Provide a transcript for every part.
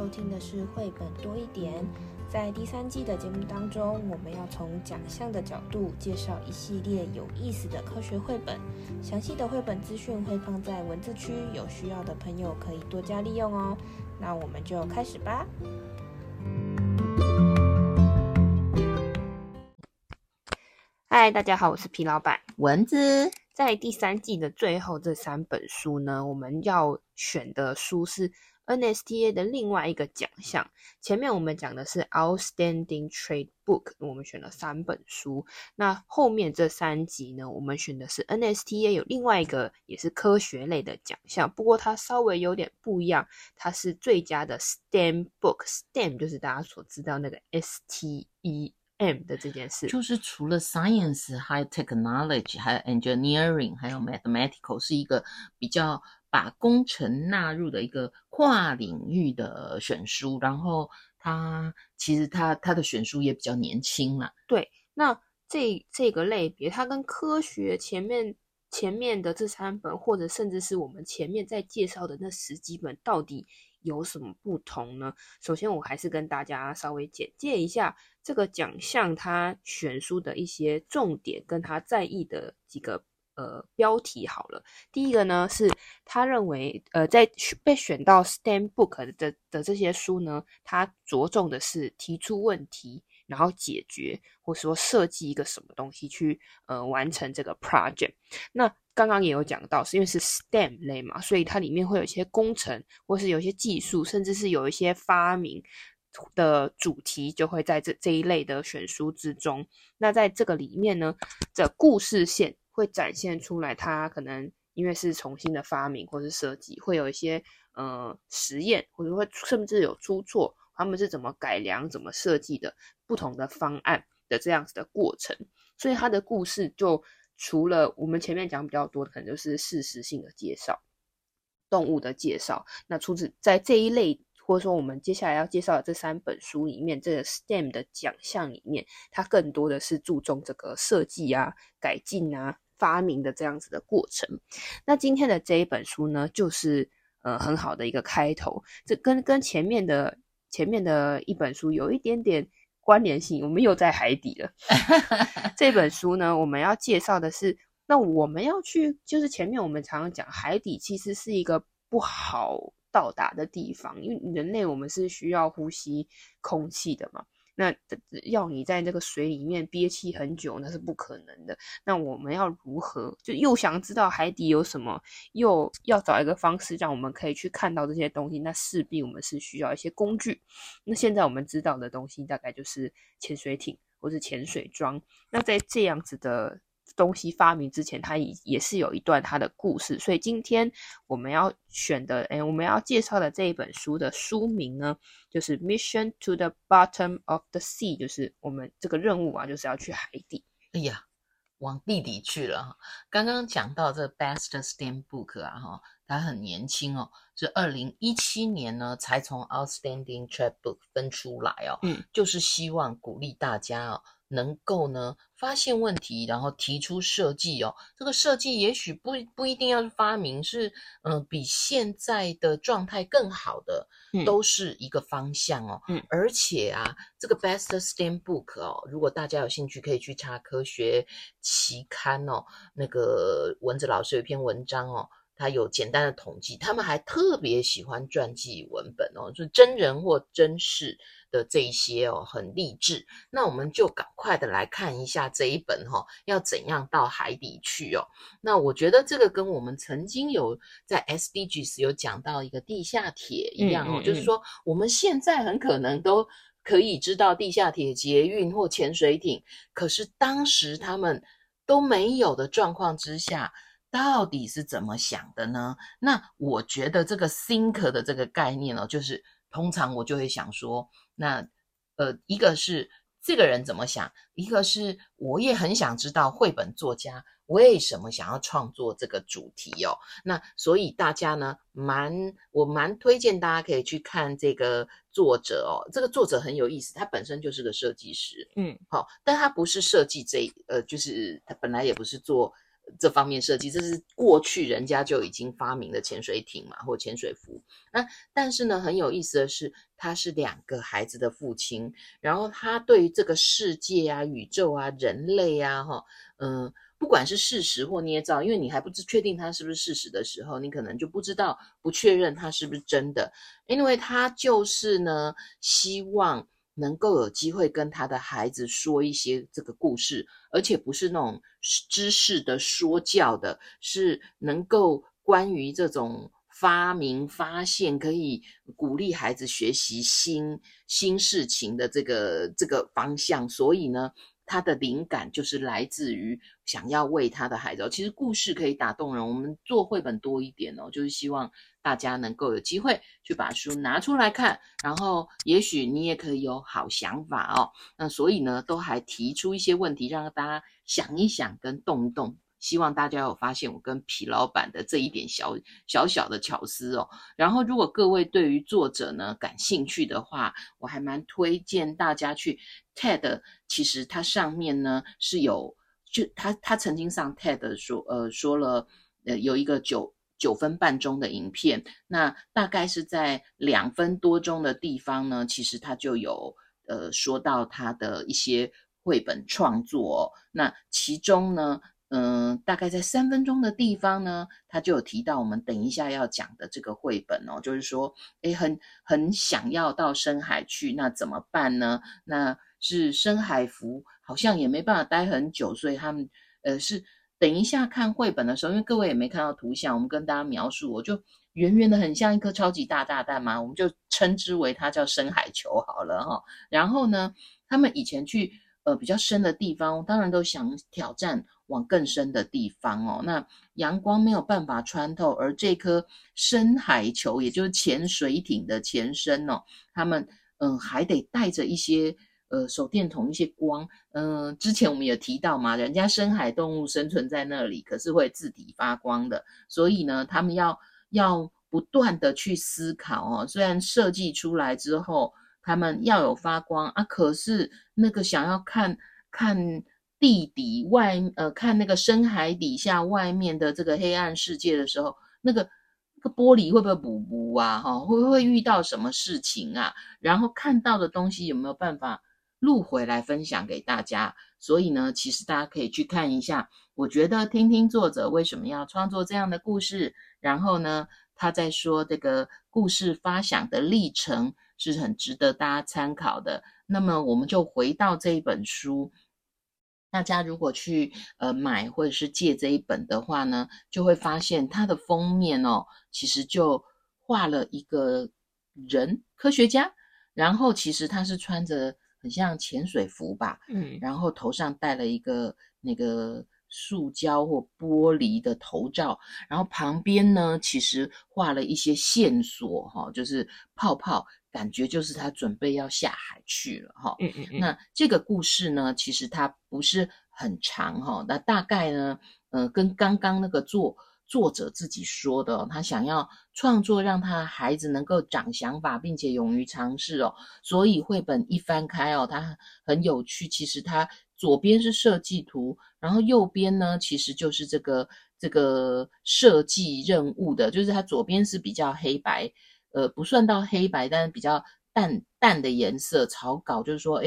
收听的是绘本多一点。在第三季的节目当中，我们要从奖项的角度介绍一系列有意思的科学绘本，详细的绘本资讯会放在文字区，有需要的朋友可以多加利用哦。那我们就开始吧。嗨，大家好，我是皮老板蚊子。在第三季的最后这三本书呢，我们要选的书是 NSTA 的另外一个奖项。前面我们讲的是 Outstanding Trade Book， 我们选了三本书。那后面这三集呢，我们选的是 NSTA 有另外一个也是科学类的奖项，不过它稍微有点不一样，它是最佳的 STEM Book。 STEM 就是大家所知道那个 STEM 的这件事，就是除了 Science 还有 Technology 还有 Engineering 还有 Mathematical， 是一个比较把工程纳入的一个跨领域的选书，然后它其实它的选书也比较年轻啦。对，那这个类别它跟科学前面的这三本，或者甚至是我们前面在介绍的那十几本到底有什么不同呢？首先我还是跟大家稍微简介一下这个奖项它选书的一些重点跟他在意的几个标题好了。第一个呢是他认为在被选到 STEM Book 的这些书呢，他着重的是提出问题然后解决，或是说设计一个什么东西去完成这个 project。 那刚刚也有讲到，是因为是 STEM 类嘛，所以它里面会有一些工程或是有一些技术，甚至是有一些发明的主题就会在这一类的选书之中。那在这个里面呢，这故事线会展现出来，它可能因为是重新的发明或是设计，会有一些实验，或者会甚至有出错，他们是怎么改良怎么设计的不同的方案的这样子的过程。所以它的故事就除了我们前面讲比较多的可能就是事实性的介绍，动物的介绍，那除此在这一类或者说我们接下来要介绍的这三本书里面，这个 STEM 的奖项里面，它更多的是注重这个设计啊改进啊发明的这样子的过程。那今天的这一本书呢，就是很好的一个开头，这跟前面的一本书有一点点关联性，我们又在海底了。这本书呢，我们要介绍的是，那我们要去，就是前面我们常常讲，海底其实是一个不好到达的地方，因为人类我们是需要呼吸空气的嘛。那要你在这个水里面憋气很久，那是不可能的。那我们要如何，就又想知道海底有什么，又要找一个方式让我们可以去看到这些东西，那势必我们是需要一些工具。那现在我们知道的东西大概就是潜水艇或是潜水装。那在这样子的东西发明之前，它也是有一段它的故事。所以今天我们要选的我们要介绍的这一本书的书名呢，就是 Mission to the Bottom of the Sea， 就是我们这个任务啊，就是要去海底。哎呀，往地底去了。刚刚讲到这 Best STEM Book 啊，它很年轻哦，是2017年呢才从 Outstanding Trade Book 分出来哦。就是希望鼓励大家哦，能够呢发现问题，然后提出设计哦。这个设计也许不一定要发明，是比现在的状态更好的，都是一个方向哦。而且啊，这个 Best STEM Book 哦，如果大家有兴趣，可以去查科学期刊哦。那个蚊子老师有一篇文章哦，他有简单的统计，他们还特别喜欢传记文本哦，就是真人或真事的这一些哦，很励志。那我们就赶快的来看一下这一本哦，要怎样到海底去哦。那我觉得这个跟我们曾经有在 SDGs 有讲到一个地下铁一样哦，就是说我们现在很可能都可以知道地下铁、捷运或潜水艇，可是当时他们都没有的状况之下，到底是怎么想的呢？那我觉得这个 thinker 的这个概念哦，就是通常我就会想说，那一个是这个人怎么想，一个是我也很想知道绘本作家为什么想要创作这个主题哦。那所以大家呢，我蛮推荐大家可以去看这个作者哦。这个作者很有意思，他本身就是个设计师，好，但他不是设计就是他本来也不是做这方面设计，这是过去人家就已经发明的潜水艇嘛，或潜水服。那但是呢，很有意思的是，他是2个孩子的父亲，然后他对于这个世界啊、宇宙啊、人类啊，不管是事实或捏造，因为你还不确定它是不是事实的时候，你可能就不知道、不确认它是不是真的。因为他就是呢，希望能够有机会跟他的孩子说一些这个故事，而且不是那种知识的说教的，是能够关于这种发明发现，可以鼓励孩子学习新事情的这个方向。所以呢，他的灵感就是来自于想要为他的孩子，其实故事可以打动人，我们做绘本多一点就是希望大家能够有机会去把书拿出来看，然后也许你也可以有好想法那所以呢，都还提出一些问题让大家想一想跟动一动，希望大家有发现我跟皮老板的这一点小小的巧思然后如果各位对于作者呢感兴趣的话，我还蛮推荐大家去 TED， 其实它上面呢是有就他曾经上 TED 说了有一个9分半钟的影片，那大概是在2分多钟的地方呢，其实他就有说到他的一些绘本创作那其中呢大概在3分钟的地方呢，他就有提到我们等一下要讲的这个绘本就是说很想要到深海去，那怎么办呢？那是深海服好像也没办法待很久，所以他们是等一下看绘本的时候，因为各位也没看到图像，我们跟大家描述，我就圆圆的很像一颗超级大炸弹嘛，我们就称之为它叫深海球好了然后呢，他们以前去比较深的地方，当然都想挑战往更深的地方那阳光没有办法穿透，而这颗深海球也就是潜水艇的前身他们还得带着一些手电筒一些光之前我们也提到嘛，人家深海动物生存在那里可是会自体发光的，所以呢他们要不断的去思考虽然设计出来之后他们要有发光可是那个想要看地底外看那个深海底下外面的这个黑暗世界的时候，那个玻璃会不会补啊会不会遇到什么事情啊，然后看到的东西有没有办法录回来分享给大家，所以呢其实大家可以去看一下，我觉得听听作者为什么要创作这样的故事，然后呢他在说这个故事发想的历程是很值得大家参考的。那么我们就回到这一本书，大家如果去买或者是借这一本的话呢，就会发现它的封面其实就画了一个人科学家，然后其实他是穿着很像潜水服吧然后头上戴了一个那个塑胶或玻璃的头罩，然后旁边呢其实画了一些线索就是泡泡，感觉就是他准备要下海去了那这个故事呢其实它不是很长那大概呢跟刚刚那个作者自己说的他想要创作让他孩子能够长想法并且勇于尝试所以绘本一翻开它很有趣，其实它左边是设计图，然后右边呢其实就是这个设计任务的，就是它左边是比较黑白不算到黑白，但是比较淡的颜色，草稿就是说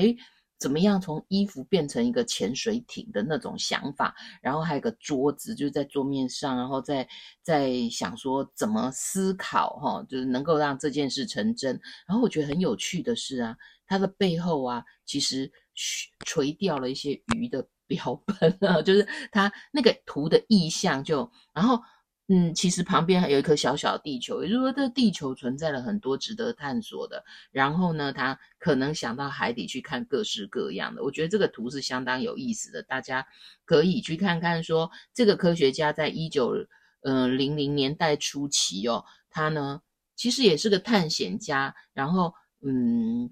怎么样从衣服变成一个潜水艇的那种想法，然后还有个桌子就是在桌面上，然后在想说怎么思考就是能够让这件事成真。然后我觉得很有趣的是它的背后其实垂掉了一些鱼的标本就是它那个图的意象就然后其实旁边还有一颗小小的地球，也就是说这地球存在了很多值得探索的，然后呢他可能想到海底去看各式各样的，我觉得这个图是相当有意思的，大家可以去看看说这个科学家在1900年代初期他呢其实也是个探险家，然后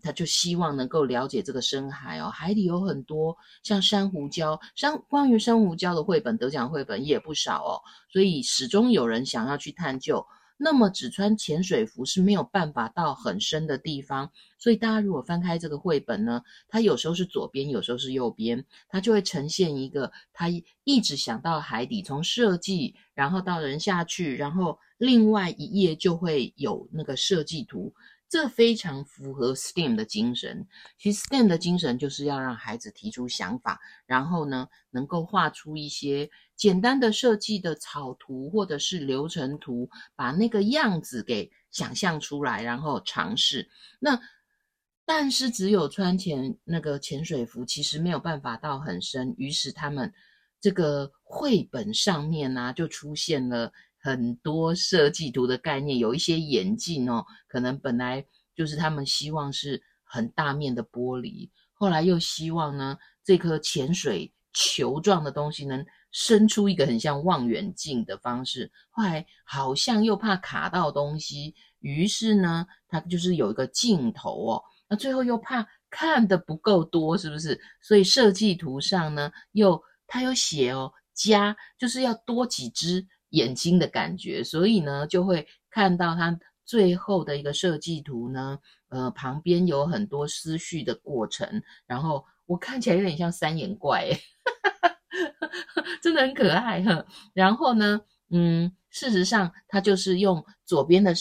他就希望能够了解这个深海海底有很多像珊瑚礁，关于珊瑚礁的绘本得奖绘本也不少所以始终有人想要去探究。那么只穿潜水服是没有办法到很深的地方。所以大家如果翻开这个绘本呢，它有时候是左边，有时候是右边，它就会呈现一个它一直想到海底，从设计然后到人下去，然后另外一页就会有那个设计图。这非常符合 STEM 的精神。其实 STEM 的精神就是要让孩子提出想法，然后呢能够画出一些简单的设计的草图或者是流程图，把那个样子给想象出来，然后尝试。那但是只有穿潜水服其实没有办法到很深，于是他们这个绘本上面啊就出现了很多设计图的概念。有一些眼镜哦，可能本来就是他们希望是很大面的玻璃，后来又希望呢这颗潜水球状的东西能伸出一个很像望远镜的方式，后来好像又怕卡到东西，于是呢它就是有一个镜头哦，那最后又怕看的不够多，是不是？所以设计图上呢它有写哦，加就是要多几只眼睛的感觉，所以呢就会看到它最后的一个设计图呢旁边有很多思绪的过程，然后我看起来有点像三眼怪耶真的很可爱呵。然后呢事实上它就是用左边的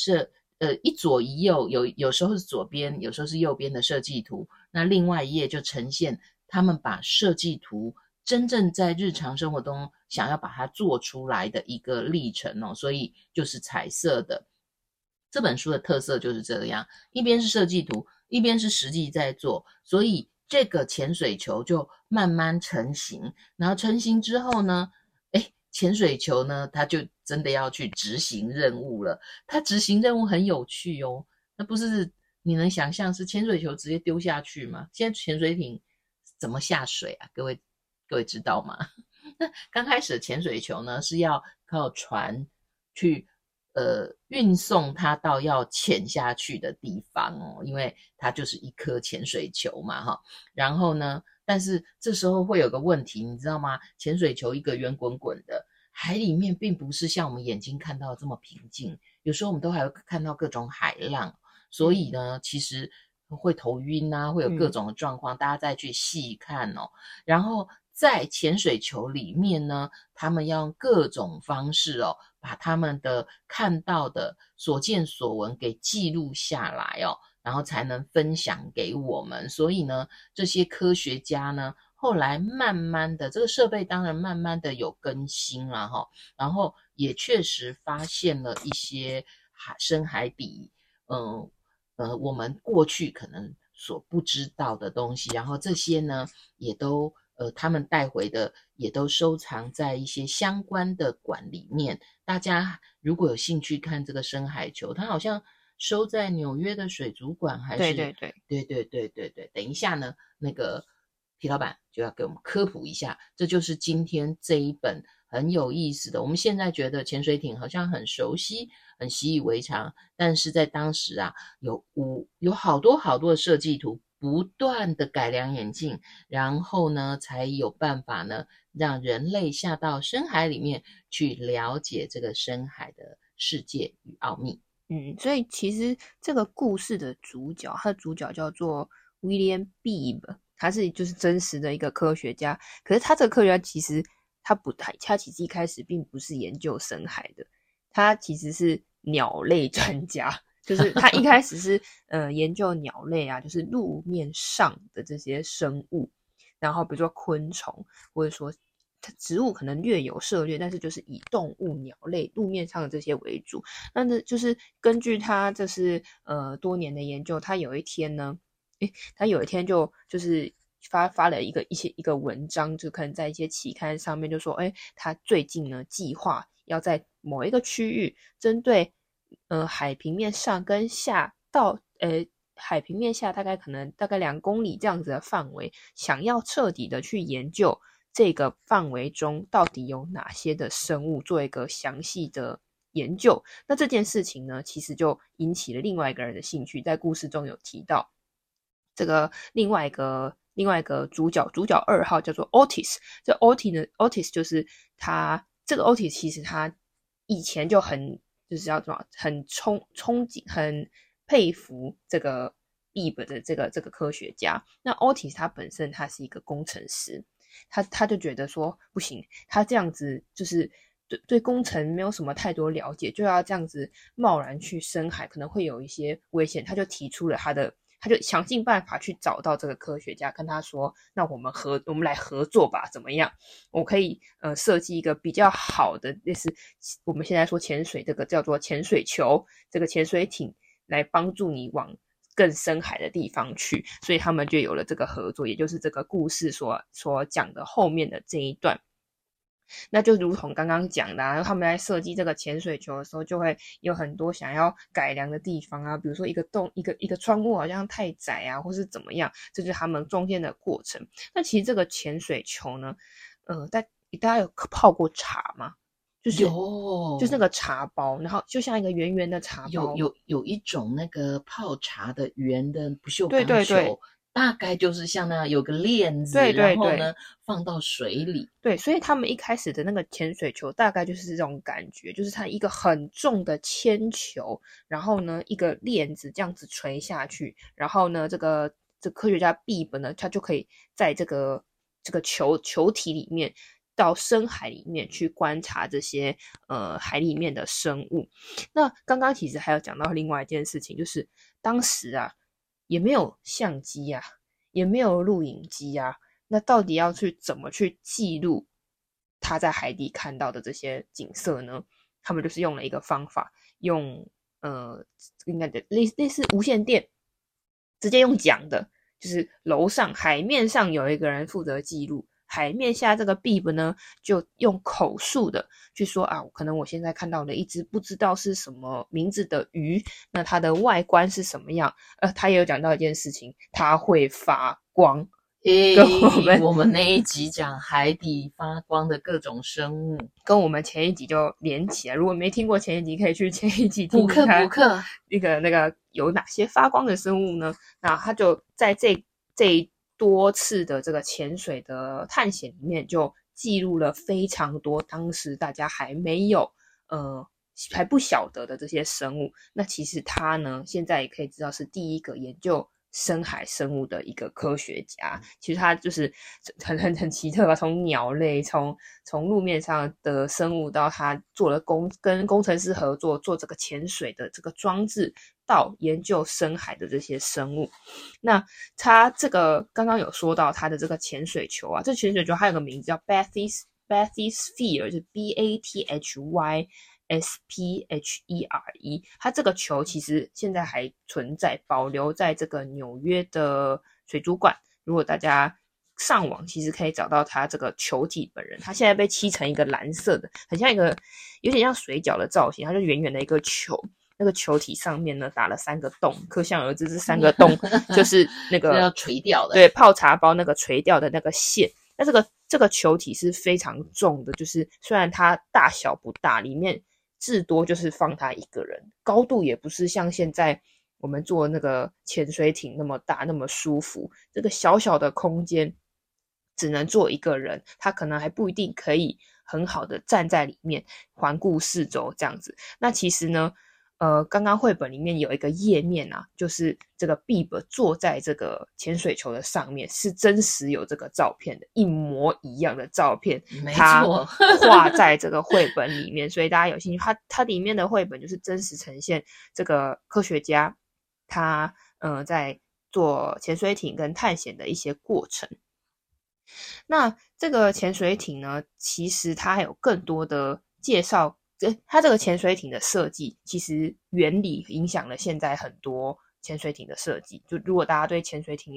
一左一右，有时候是左边有时候是右边的设计图，那另外一页就呈现他们把设计图真正在日常生活中想要把它做出来的一个历程哦，所以就是彩色的。这本书的特色就是这样，一边是设计图，一边是实际在做，所以这个潜水球就慢慢成型，然后成型之后呢，潜水球呢，它就真的要去执行任务了。它执行任务很有趣哦，那不是你能想象是潜水球直接丢下去吗？现在潜水艇怎么下水啊？各位知道吗？那刚开始的潜水球呢是要靠船去运送它到要潜下去的地方哦，因为它就是一颗潜水球嘛哈。然后呢，但是这时候会有个问题，你知道吗？潜水球一个圆滚滚的，海里面并不是像我们眼睛看到的这么平静，有时候我们都还会看到各种海浪，所以呢，其实会头晕啊，会有各种的状况，大家再去细看哦。然后在潜水球里面呢，他们要用各种方式哦，把他们的看到的所见所闻给记录下来哦，然后才能分享给我们。所以呢，这些科学家呢，后来慢慢的这个设备当然慢慢的有更新啦哈，然后也确实发现了一些深海底我们过去可能所不知道的东西，然后这些呢也都他们带回的也都收藏在一些相关的馆里面。大家如果有兴趣看这个深海球，它好像收在纽约的水族馆，还是对。等一下呢，那个皮老板就要给我们科普一下，这就是今天这一本很有意思的。我们现在觉得潜水艇好像很熟悉，很习以为常，但是在当时啊，有好多的设计图，不断的改良演进，然后呢，才有办法呢，让人类下到深海里面去了解这个深海的世界与奥秘。所以其实这个故事的主角，他的主角叫做 William Beebe， 他是就是真实的一个科学家，可是他这个科学家其实。他其实一开始并不是研究深海的，他其实是鸟类专家，就是他一开始是研究鸟类啊，就是路面上的这些生物，然后比如说昆虫，或者说植物可能略有涉猎，但是就是以动物、鸟类、路面上的这些为主。那就是根据他就是多年的研究，他有一天就是。发了一个文章，就可能在一些期刊上面就说，他最近呢计划要在某一个区域针对海平面上跟下到海平面下大概2公里这样子的范围，想要彻底的去研究这个范围中到底有哪些的生物，做一个详细的研究。那这件事情呢，其实就引起了另外一个人的兴趣，在故事中有提到这个另外一个主角2号叫做 Otis， 这 Otis 就是他这个 Otis 其实他以前就很就是要怎么很憧憬很佩服这个 Beebe 的这个科学家。那 Otis 他本身他是一个工程师，他就觉得说不行，他这样子就是对工程没有什么太多了解，就要这样子贸然去深海可能会有一些危险，他就提出了他就想尽办法去找到这个科学家，跟他说那我们来合作吧，怎么样，我可以设计一个比较好的类似我们现在说潜水这个叫做潜水球，这个潜水艇来帮助你往更深海的地方去。所以他们就有了这个合作，也就是这个故事所讲的后面的这一段。那就如同刚刚讲的他们在设计这个潜水球的时候，就会有很多想要改良的地方啊，比如说一个窗户好像太窄啊，或是怎么样，这就是他们中间的过程。那其实这个潜水球呢，大家有泡过茶吗？就是有，就是那个茶包，然后就像一个圆圆的茶包，有一种那个泡茶的圆的不锈钢球，对对对，大概就是像那样有个链子，对对对，然后呢放到水里。对，所以他们一开始的那个潜水球大概就是这种感觉，就是它一个很重的铅球，然后呢一个链子这样子垂下去，然后呢这个科学家Beebe呢，他就可以在这个球体里面到深海里面去观察这些海里面的生物。那刚刚其实还有讲到另外一件事情，就是当时啊也没有相机啊，也没有录影机啊，那到底要去怎么去记录他在海底看到的这些景色呢？他们就是用了一个方法，用应该的类似无线电，直接用讲的，就是楼上海面上有一个人负责记录，海面下这个 Beebe 呢就用口述的去说啊，可能我现在看到了一只不知道是什么名字的鱼，那它的外观是什么样。他也有讲到一件事情，它会发光。跟我们那一集讲海底发光的各种生物，跟我们前一集就连起来。如果没听过前一集，可以去前一集听听看补课那个有哪些发光的生物呢？那他就在这一多次的这个潜水的探险里面，就记录了非常多当时大家还没有还不晓得的这些生物。那其实他呢现在也可以知道是第一个研究深海生物的一个科学家。其实他就是很奇特吧，从鸟类从路面上的生物，到他做了跟工程师合作做这个潜水的这个装置，到研究深海的这些生物。那他这个刚刚有说到他的这个潜水球啊，这潜水球它有个名字叫 Bathysphere， 就是 BATHYSPHERE。 它这个球其实现在还存在，保留在这个纽约的水族馆。如果大家上网其实可以找到它这个球体本人，它现在被漆成一个蓝色的，很像一个有点像水饺的造型，它就圆圆的一个球。那个球体上面呢打了三个洞，可想而知这三个洞就是那个要垂掉的，对，泡茶包那个垂掉的那个线。那这个球体是非常重的，就是虽然它大小不大，里面至多就是放它一个人，高度也不是像现在我们坐那个潜水艇那么大那么舒服。这个小小的空间只能坐一个人，他可能还不一定可以很好的站在里面环顾四周这样子。那其实呢刚刚绘本里面有一个页面啊，就是这个 Beebe 坐在这个潜水球的上面，是真实有这个照片的，一模一样的照片，没错，他画在这个绘本里面。所以大家有兴趣，它里面的绘本就是真实呈现这个科学家他在做潜水艇跟探险的一些过程。那这个潜水艇呢，其实它还有更多的介绍。它这个潜水艇的设计其实原理影响了现在很多潜水艇的设计，就如果大家对潜水艇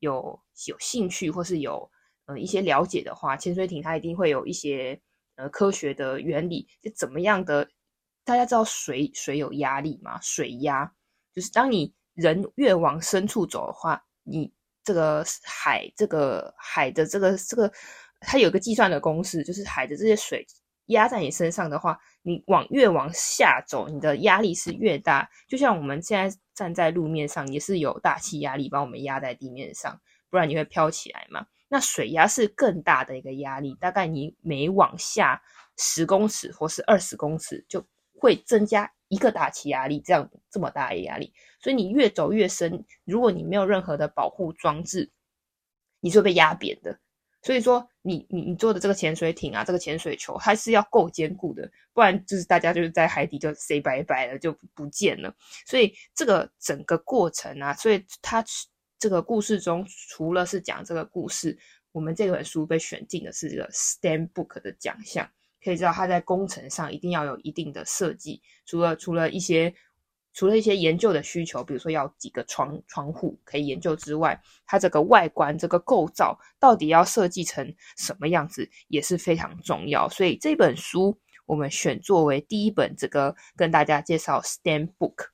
有兴趣，或是有一些了解的话，潜水艇它一定会有一些科学的原理，就怎么样的。大家知道水有压力嘛，水压就是当你人越往深处走的话，你这个海的它有一个计算的公式，就是海的这些水压在你身上的话，你越往下走，你的压力是越大。就像我们现在站在路面上，也是有大气压力把我们压在地面上，不然你会飘起来嘛。那水压是更大的一个压力，大概你每往下10公尺或是20公尺就会增加一个大气压力这样这么大的压力，所以你越走越深，如果你没有任何的保护装置，你是会被压扁的。所以说你做的这个潜水艇啊，这个潜水球它是要够坚固的，不然就是大家就是在海底就 say 拜拜了，就不见了。所以这个整个过程啊，所以它这个故事中除了是讲这个故事，我们这本书被选进的是这个 STEM Book 的奖项，可以知道它在工程上一定要有一定的设计，除了一些研究的需求，比如说要几个窗户可以研究之外，它这个外观这个构造到底要设计成什么样子也是非常重要。所以这本书我们选作为第一本这个跟大家介绍 STEM Book。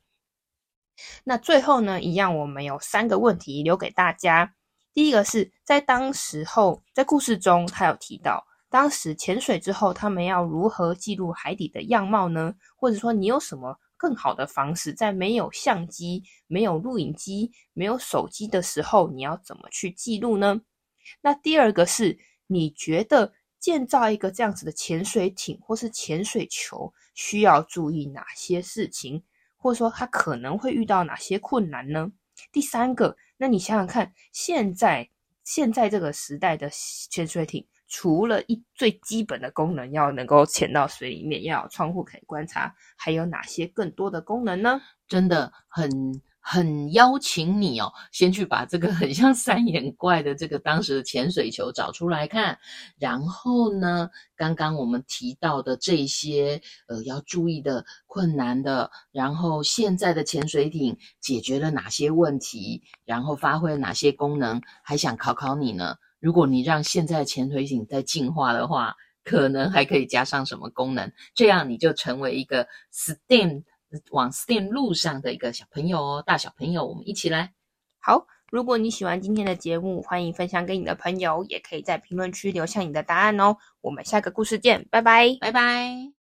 那最后呢，一样我们有3个问题留给大家。第一个是在当时候，在故事中他有提到当时潜水之后，他们要如何记录海底的样貌呢？或者说你有什么更好的方式，在没有相机、没有录影机、没有手机的时候，你要怎么去记录呢？那第二个是，你觉得建造一个这样子的潜水艇或是潜水球需要注意哪些事情，或者说它可能会遇到哪些困难呢？第三个，那你想想看，现在这个时代的潜水艇除了最基本的功能要能够潜到水里面，要有窗户可以观察，还有哪些更多的功能呢？真的很邀请你哦，先去把这个很像三眼怪的这个当时的潜水球找出来看，然后呢，刚刚我们提到的这些要注意的困难的，然后现在的潜水艇解决了哪些问题，然后发挥了哪些功能，还想考考你呢。如果你让现在的潜水艇在进化的话，可能还可以加上什么功能，这样你就成为一个 STEM 往 STEM 路上的一个小朋友哦，大小朋友，我们一起来。好，如果你喜欢今天的节目，欢迎分享给你的朋友，也可以在评论区留下你的答案哦。我们下个故事见，拜拜，拜拜。